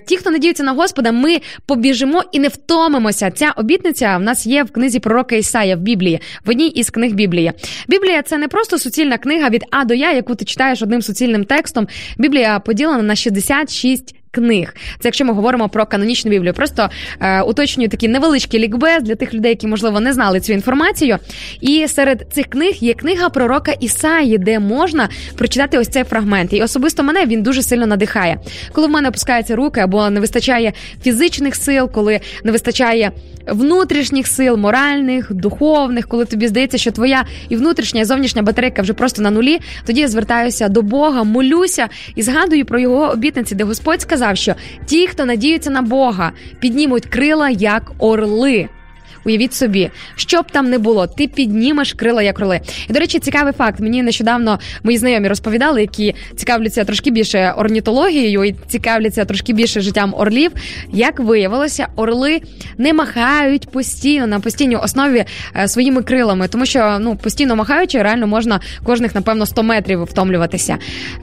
Ті, хто надіються на Господа, ми побіжимо і не втомимося. Ця обітниця в нас є в книзі пророка Ісая в Біблії. В одній із книг Біблії. Біблія – це не просто суцільна книга від А до Я, яку ти читаєш одним суцільним текстом. Біблія поділена на шістдесят шість книг. Це якщо ми говоримо про канонічну Біблію. Просто е, уточнюю такий невеличкий лікбез для тих людей, які, можливо, не знали цю інформацію. І серед цих книг є книга пророка Ісаї, де можна прочитати ось цей фрагмент. І особисто мене він дуже сильно надихає. Коли в мене опускаються руки, або не вистачає фізичних сил, коли не вистачає внутрішніх сил, моральних, духовних, коли тобі здається, що твоя і внутрішня, і зовнішня батарейка вже просто на нулі, тоді я звертаюся до Бога, молюся і згадую про його обітниці, де Господь сказав, що ті, хто надіються на Бога, піднімуть крила, як орли. Уявіть собі, що б там не було, ти піднімеш крила, як орли. І, до речі, цікавий факт. Мені нещодавно мої знайомі розповідали, які цікавляться трошки більше орнітологією і цікавляться трошки більше життям орлів. Як виявилося, орли не махають постійно, на постійній основі е, своїми крилами. Тому що, ну, постійно махаючи, реально можна кожних, напевно, сто метрів втомлюватися.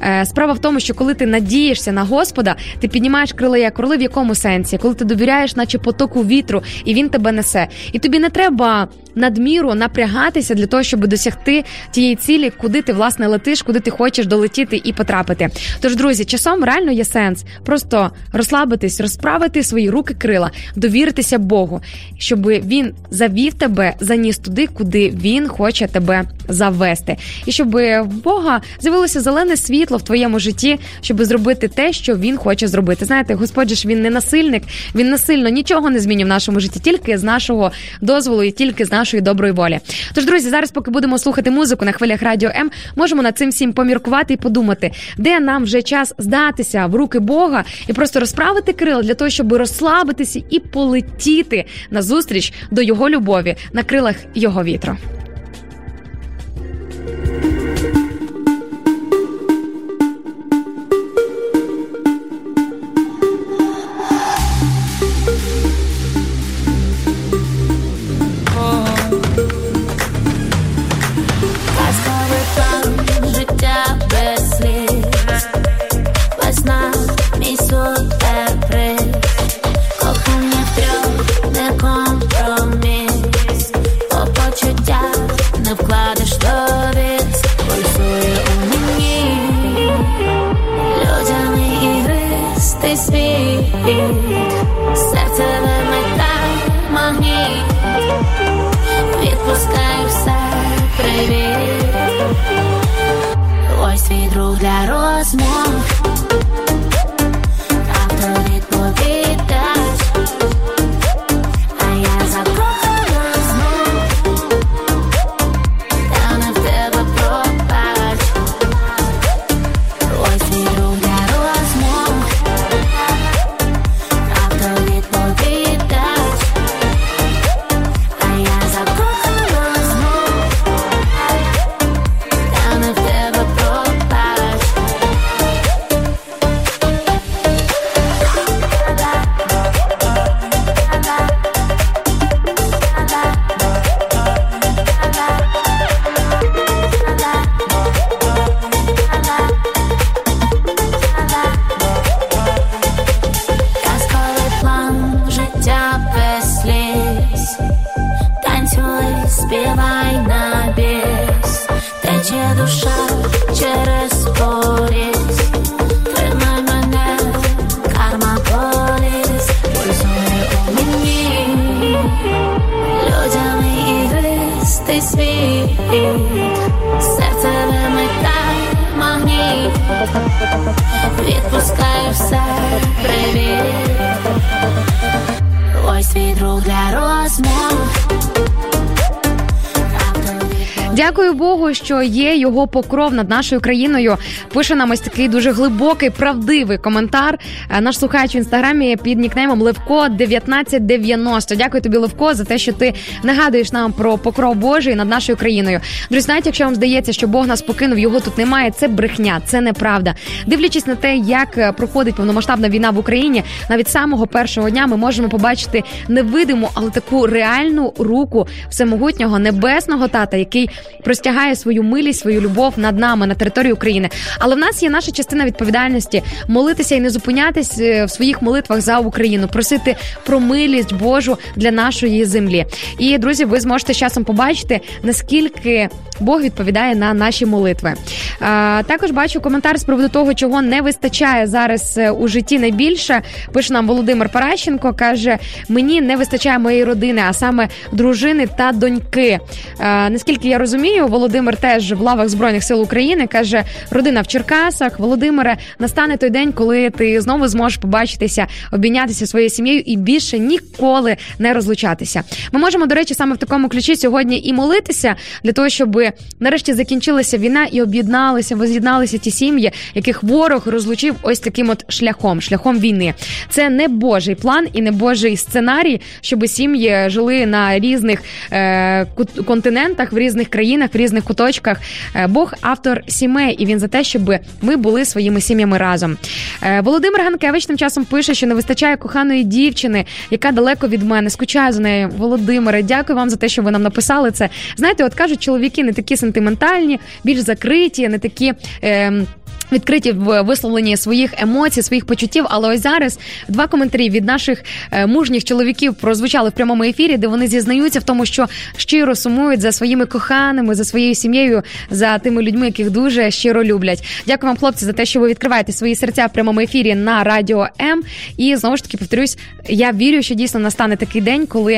Е, справа в тому, що коли ти надієшся на Господа, ти піднімаєш крила, як орли в якому сенсі? Коли ти довіряєш, наче потоку вітру, і він тебе несе. І тобі не треба надміру напрягатися для того, щоб досягти тієї цілі, куди ти, власне, летиш, куди ти хочеш долетіти і потрапити. Тож, друзі, часом реально є сенс просто розслабитись, розправити свої руки-крила, довіритися Богу, щоб він завів тебе, заніс туди, куди він хоче тебе завести. І щоб в Бога з'явилося зелене світло в твоєму житті, щоб зробити те, що він хоче зробити. Знаєте, Господь ж, він не насильник, він насильно нічого не змінює в нашому житті, тільки з нашого дозволу і тільки з нашої доброї волі. Тож, друзі, зараз, поки будемо слухати музику на хвилях Радіо М, можемо над цим всім поміркувати і подумати, де нам вже час здатися в руки Бога і просто розправити крила для того, щоб розслабитися і полетіти назустріч до його любові на крилах його вітру. Дякую Богу, що є його покров над нашою країною. Пише нам ось такий дуже глибокий, правдивий коментар наш слухач в інстаграмі під нікнеймом Левко тисяча дев'ятсот дев'яносто. Дякую тобі, Левко, за те, що ти нагадуєш нам про покров Божий над нашою країною. Друзі, навіть якщо вам здається, що Бог нас покинув, його тут немає, це брехня, це неправда. Дивлячись на те, як проходить повномасштабна війна в Україні, навіть з самого першого дня ми можемо побачити невидиму, але таку реальну руку всемогутнього небесного тата, який простягає свою милість, свою любов над нами, на території України. Але в нас є наша частина відповідальності – молитися і не зупинятись в своїх молитвах за Україну, просити про милість Божу для нашої землі. І, друзі, ви зможете з часом побачити, наскільки Бог відповідає на наші молитви. А, також бачу коментар з приводу того, чого не вистачає зараз у житті найбільше. Пише нам Володимир Паращенко, каже, мені не вистачає моєї родини, а саме дружини та доньки. А, наскільки я розумію, Володимир теж в лавах Збройних сил України, каже, родина в Черкасах. Володимире, настане той день, коли ти знову зможеш побачитися, обійнятися своєю сім'єю і більше ніколи не розлучатися. Ми можемо, до речі, саме в такому ключі сьогодні і молитися для того, щоб нарешті закінчилася війна і об'єдналися, воз'єдналися ті сім'ї, яких ворог розлучив ось таким от шляхом, шляхом війни. Це не Божий план і не Божий сценарій, щоб сім'ї жили на різних е- континентах, в різних країнах, в різних куточках. Бог автор сімей, і він за те, щоб ми були своїми сім'ями разом. Е- Володимир Ганкевич тим часом пише, що не вистачає коханої дівчини, яка далеко від мене, скучаю за нею. Володимире, дякую вам за те, що ви нам написали це. Знаєте, от кажуть, чоловіки не такі сентиментальні, більш закриті, не такі... Е- відкриті в висловленні своїх емоцій, своїх почуттів. Але ось зараз два коментарі від наших мужніх чоловіків прозвучали в прямому ефірі, де вони зізнаються в тому, що щиро сумують за своїми коханими, за своєю сім'єю, за тими людьми, яких дуже щиро люблять. Дякую вам, хлопці, за те, що ви відкриваєте свої серця в прямому ефірі на Радіо М. І знову ж таки, повторюсь, я вірю, що дійсно настане такий день, коли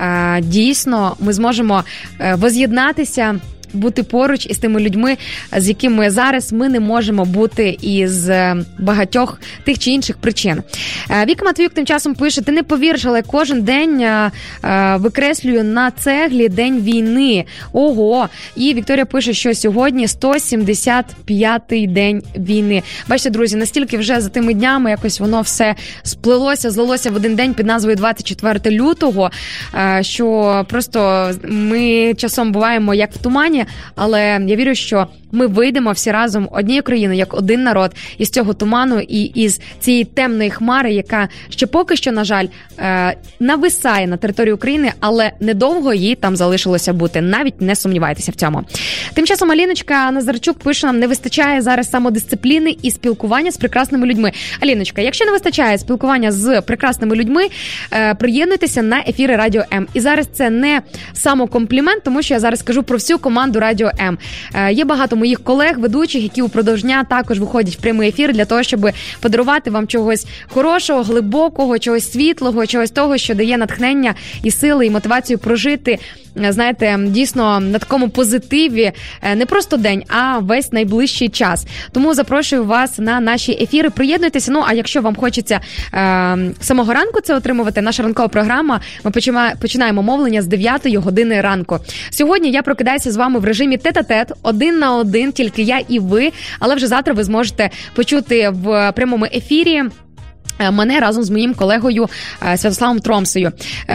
е- дійсно ми зможемо е- воз'єднатися, бути поруч із тими людьми, з якими зараз ми не можемо бути із багатьох тих чи інших причин. Віка Матвіюк тим часом пише: ти не повіриш, але кожен день викреслюю на цеглі день війни. Ого! І Вікторія пише, що сьогодні сто сімдесят п'ятий день війни. Бачите, друзі, настільки вже за тими днями якось воно все сплелося, злилося в один день під назвою двадцять четвертого лютого, що просто ми часом буваємо як в тумані. Але я вірю, що ми вийдемо всі разом однією країною, як один народ, із цього туману і із цієї темної хмари, яка ще поки що, на жаль, нависає на території України, але недовго їй там залишилося бути. Навіть не сумнівайтеся в цьому. Тим часом Аліночка Назарчук пише нам: не вистачає зараз самодисципліни і спілкування з прекрасними людьми. Аліночка, якщо не вистачає спілкування з прекрасними людьми, приєднуйтеся на ефіри Радіо М. І зараз це не самокомплімент, тому що я зараз кажу про всю команду Радіо М. Є багато моїх колег, ведучих, які упродовж дня також виходять в прямий ефір для того, щоб подарувати вам чогось хорошого, глибокого, чогось світлого, чогось того, що дає натхнення і сили, і мотивацію прожити, знаєте, дійсно на такому позитиві не просто день, а весь найближчий час. Тому запрошую вас на наші ефіри, приєднуйтеся. Ну, а якщо вам хочеться е, самого ранку це отримувати, наша ранкова програма, ми починаємо мовлення з дев'ятої години ранку. Сьогодні я прокидаюся з вами в режимі тет-а-тет, один на один, тільки я і ви, але вже завтра ви зможете почути в прямому ефірі мене разом з моїм колегою Святославом Тромсою.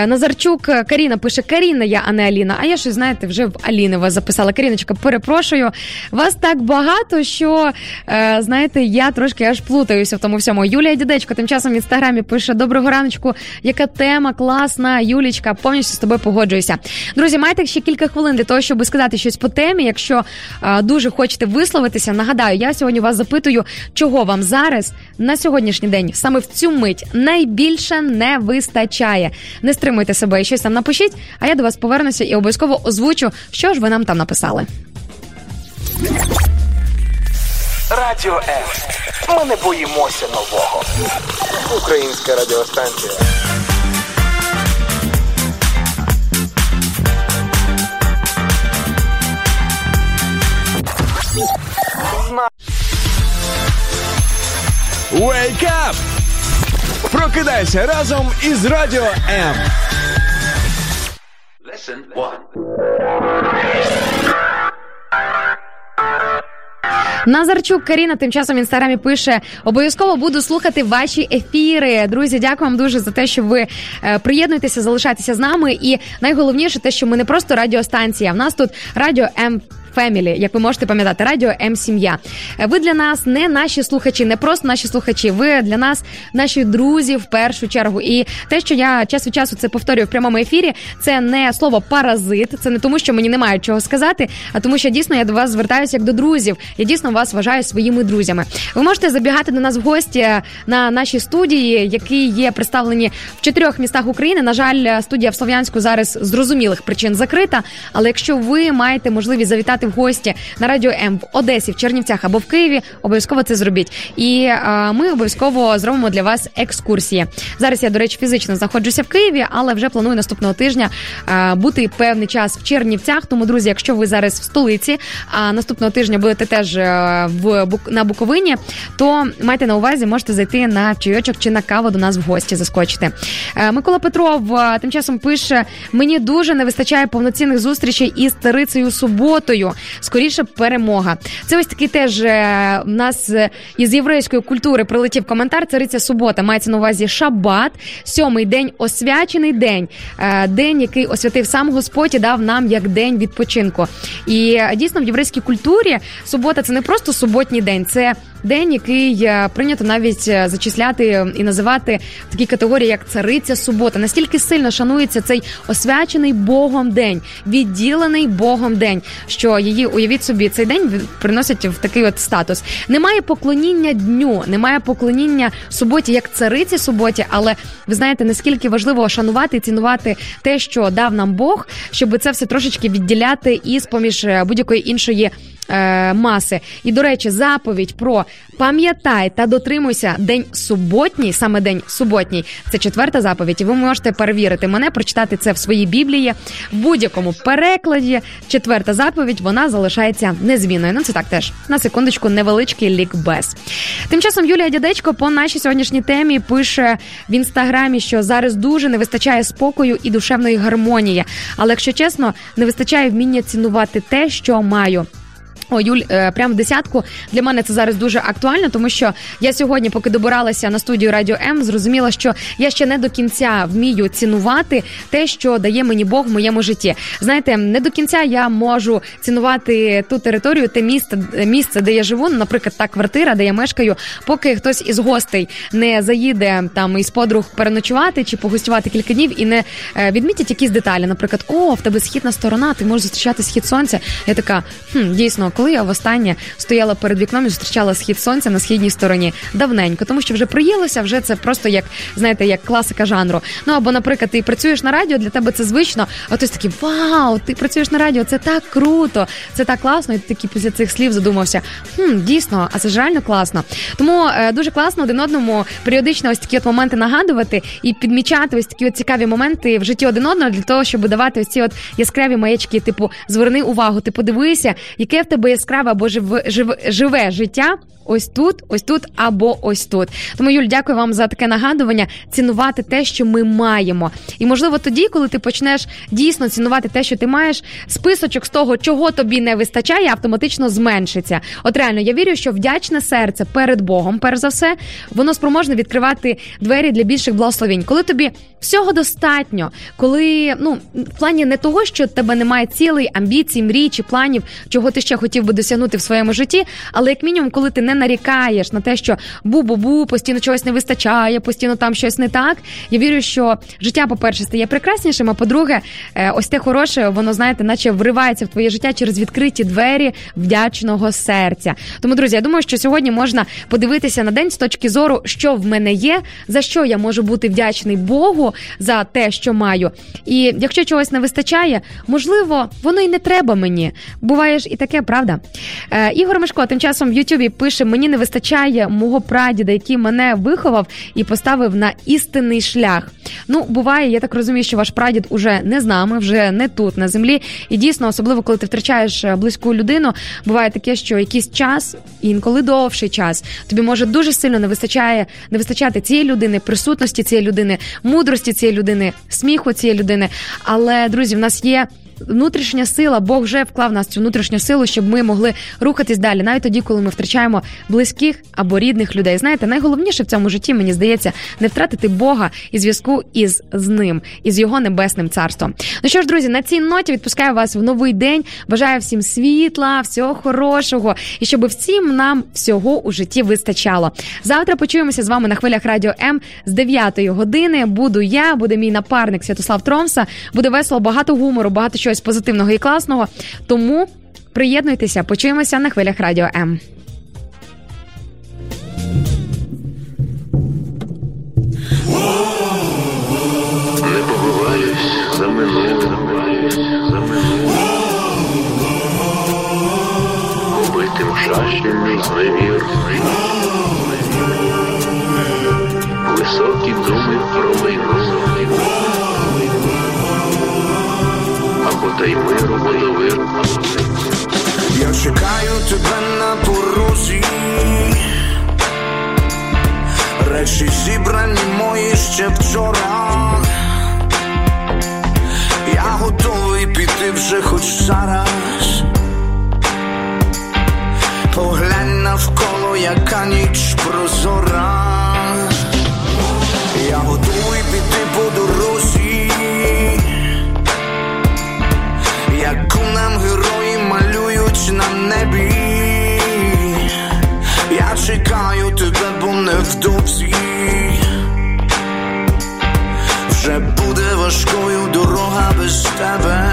Назарчук Каріна пише: Каріна я, а не Аліна. А я щось, знаєте, вже в Аліни вас записала. Каріночка, перепрошую. Вас так багато, що, знаєте, я трошки аж плутаюся в тому всьому. Юлія Дідечка тим часом в Інстаграмі пише: доброго раночку, яка тема класна, Юлічка, повністю з тобою погоджуюся. Друзі, маєте ще кілька хвилин для того, щоб сказати щось по темі. Якщо дуже хочете висловитися, нагадаю, я сьогодні вас запитую, чого вам зараз на сьогоднішній день саме в цю мить найбільше не вистачає. Не стримуйте себе і щось там напишіть, а я до вас повернуся і обов'язково озвучу, що ж ви нам там написали. Радіо М. Ми не боїмося нового. Українська радіостанція. Wake up! Прокидайся разом із Радіо М. Lesson one. Назарчук Каріна тим часом в Інстаграмі пише: обов'язково буду слухати ваші ефіри. Друзі, дякую вам дуже за те, що ви приєднуєтеся, залишайтеся з нами. І найголовніше те, що ми не просто радіостанція, в нас тут Радіо М Фемілі, як ви можете пам'ятати, Радіо М Сім'я. Ви для нас не наші слухачі, не просто наші слухачі, ви для нас наші друзі в першу чергу. І те, що я час від часу це повторюю в прямому ефірі, це не слово паразит, це не тому, що мені немає чого сказати, а тому, що дійсно я до вас звертаюся як до друзів. Я дійсно вас вважаю своїми друзями. Ви можете забігати до нас в гості на наші студії, які є представлені в чотирьох містах України. На жаль, студія в Слов'янську зараз з зрозумілих причин закрита, але якщо ви маєте можливість завітати в гості на Радіо М в Одесі, в Чернівцях або в Києві, обов'язково це зробіть. І е, ми обов'язково зробимо для вас екскурсії. Зараз я, до речі, фізично знаходжуся в Києві, але вже планую наступного тижня е, бути певний час в Чернівцях. Тому, друзі, якщо ви зараз в столиці, а наступного тижня будете теж е, в, на Буковині, то майте на увазі, можете зайти на чайочок чи на каву до нас в гості заскочити. Е, Микола Петров е, тим часом пише: мені дуже не вистачає повноцінних зустрічей із Царицею Суботою. Скоріше перемога. Це ось такий теж в нас із єврейської культури прилетів коментар. Цариця субота, мається на увазі шабат, сьомий день, освячений день, день, який освятив сам Господь і дав нам як день відпочинку. І дійсно в єврейській культурі субота – це не просто суботній день, це день, який прийнято навіть зачисляти і називати в такій категорії, як цариця субота. Настільки сильно шанується цей освячений Богом день, відділений Богом день, що її, уявіть собі, цей день приносять в такий от статус. Немає поклоніння дню, немає поклоніння суботі, як цариці суботі, але ви знаєте, наскільки важливо шанувати і цінувати те, що дав нам Бог, щоб це все трошечки відділяти із поміж будь-якої іншої е, маси. І, до речі, заповідь про пам'ятай та дотримуйся день суботній, саме день суботній, це четверта заповідь, і ви можете перевірити мене, прочитати це в своїй Біблії, в будь-якому перекладі. Четверта заповідь, вона залишається незмінною. Ну, це так теж, на секундочку, невеличкий лікбез. Тим часом Юлія Дідечко по нашій сьогоднішній темі пише в Інстаграмі, що зараз дуже не вистачає спокою і душевної гармонії. Але, якщо чесно, не вистачає вміння цінувати те, що маю. О, Юль, прямо в десятку. Для мене це зараз дуже актуально, тому що я сьогодні, поки добиралася на студію Радіо М, зрозуміла, що я ще не до кінця вмію цінувати те, що дає мені Бог в моєму житті. Знаєте, не до кінця я можу цінувати ту територію, те місце, місце, де я живу, наприклад, та квартира, де я мешкаю, поки хтось із гостей не заїде там із подруг переночувати чи погостювати кілька днів і не відмітять якісь деталі. Наприклад, о, в тебе східна сторона, ти можеш зустрічати схід сонця. Я така, хм, дійсно, коли я востаннє стояла перед вікном і зустрічала схід сонця на східній стороні. Давненько, тому що вже приїлося, вже це просто як, знаєте, як класика жанру. Ну, або, наприклад, ти працюєш на радіо, для тебе це звично, а хтось такий, вау, ти працюєш на радіо, це так круто, це так класно, і ти такий після цих слів задумався, хм, дійсно, а це ж реально класно. Тому е, дуже класно один одному періодично ось такі от моменти нагадувати і підмічати ось такі от цікаві моменти в житті один одного для того, щоб давати ось ці от яскраві маячки, типу, зверни увагу, ти подивися, яке в тебе яскраве або живе, живе, живе життя ось тут, ось тут або ось тут. Тому, Юль, дякую вам за таке нагадування цінувати те, що ми маємо. І, можливо, тоді, коли ти почнеш дійсно цінувати те, що ти маєш, списочок з того, чого тобі не вистачає, автоматично зменшиться. От реально, я вірю, що вдячне серце перед Богом, перш за все, воно спроможне відкривати двері для більших благословень. Коли тобі всього достатньо, коли, ну, в плані не того, що тебе немає цілей, амбіцій, мрій чи планів, чого ти ще хотів би досягнути в своєму житті, але як мінімум, коли ти не нарікаєш на те, що бу-бу-бу, постійно чогось не вистачає, постійно там щось не так. Я вірю, що життя, по-перше, стає прекраснішим, а по-друге, ось те хороше, воно, знаєте, наче вривається в твоє життя через відкриті двері вдячного серця. Тому, друзі, я думаю, що сьогодні можна подивитися на день з точки зору, що в мене є, за що я можу бути вдячний Богу за те, що маю. І якщо чогось не вистачає, можливо, воно і не треба мені. Буває ж і таке, правда? Е, Ігор Мишко тим часом в Ютубі пише, мені не вистачає мого прадіда, який мене виховав і поставив на істинний шлях. Ну, буває, я так розумію, що ваш прадід уже не з нами, вже не тут, на землі. І дійсно, особливо, коли ти втрачаєш близьку людину, буває таке, що якийсь час, інколи довший час, тобі може дуже сильно не вистачає, не вистачати цієї людини, присутності цієї людини, мудрості цієї людини, сміху цієї людини. Але, друзі, в нас є внутрішня сила, Бог вже вклав в нас цю внутрішню силу, щоб ми могли рухатись далі, навіть тоді, коли ми втрачаємо близьких або рідних людей. Знаєте, найголовніше в цьому житті, мені здається, не втратити Бога і зв'язку із з ним, із його небесним царством. Ну що ж, друзі, на цій ноті відпускаю вас в новий день. Бажаю всім світла, всього хорошого і щоб всім нам всього у житті вистачало. Завтра почуємося з вами на хвилях Радіо М з дев'ятої години. Буду я, буде мій напарник Святослав Тромса. Буде весело, багато гумору, багато чого щось позитивного і класного. Тому приєднуйтеся, почуємося на хвилях Радіо М. Не побиваюсь за минулим, за минулим. Убитим шащим зневір. Високі думи про минуле. Та й миру, водовиру. Я чекаю тебе на порозі. Речі зібрані мої ще вчора. Я готовий піти вже хоч зараз. Поглянь навколо, яка ніч прозора. Я готовий піти по дорозі, яку нам герої малюють на небі. Я чекаю тебе, бо невдовзі вже буде важкою дорога без тебе.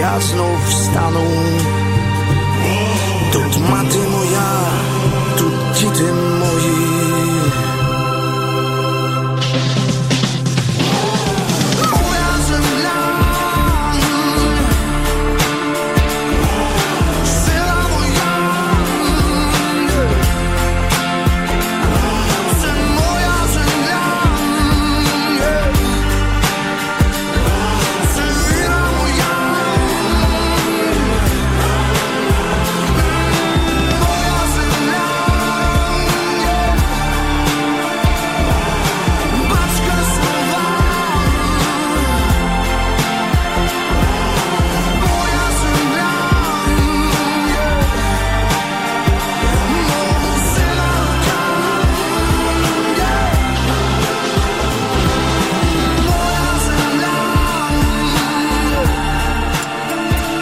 я знов встану. Тут мати моя, тут діти мої.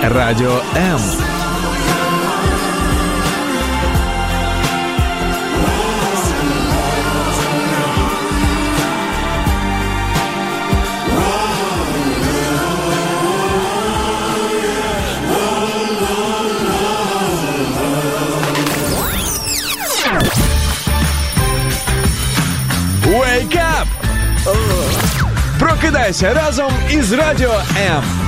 Радіо М. Wake up! Прокидайся разом із Радіо М.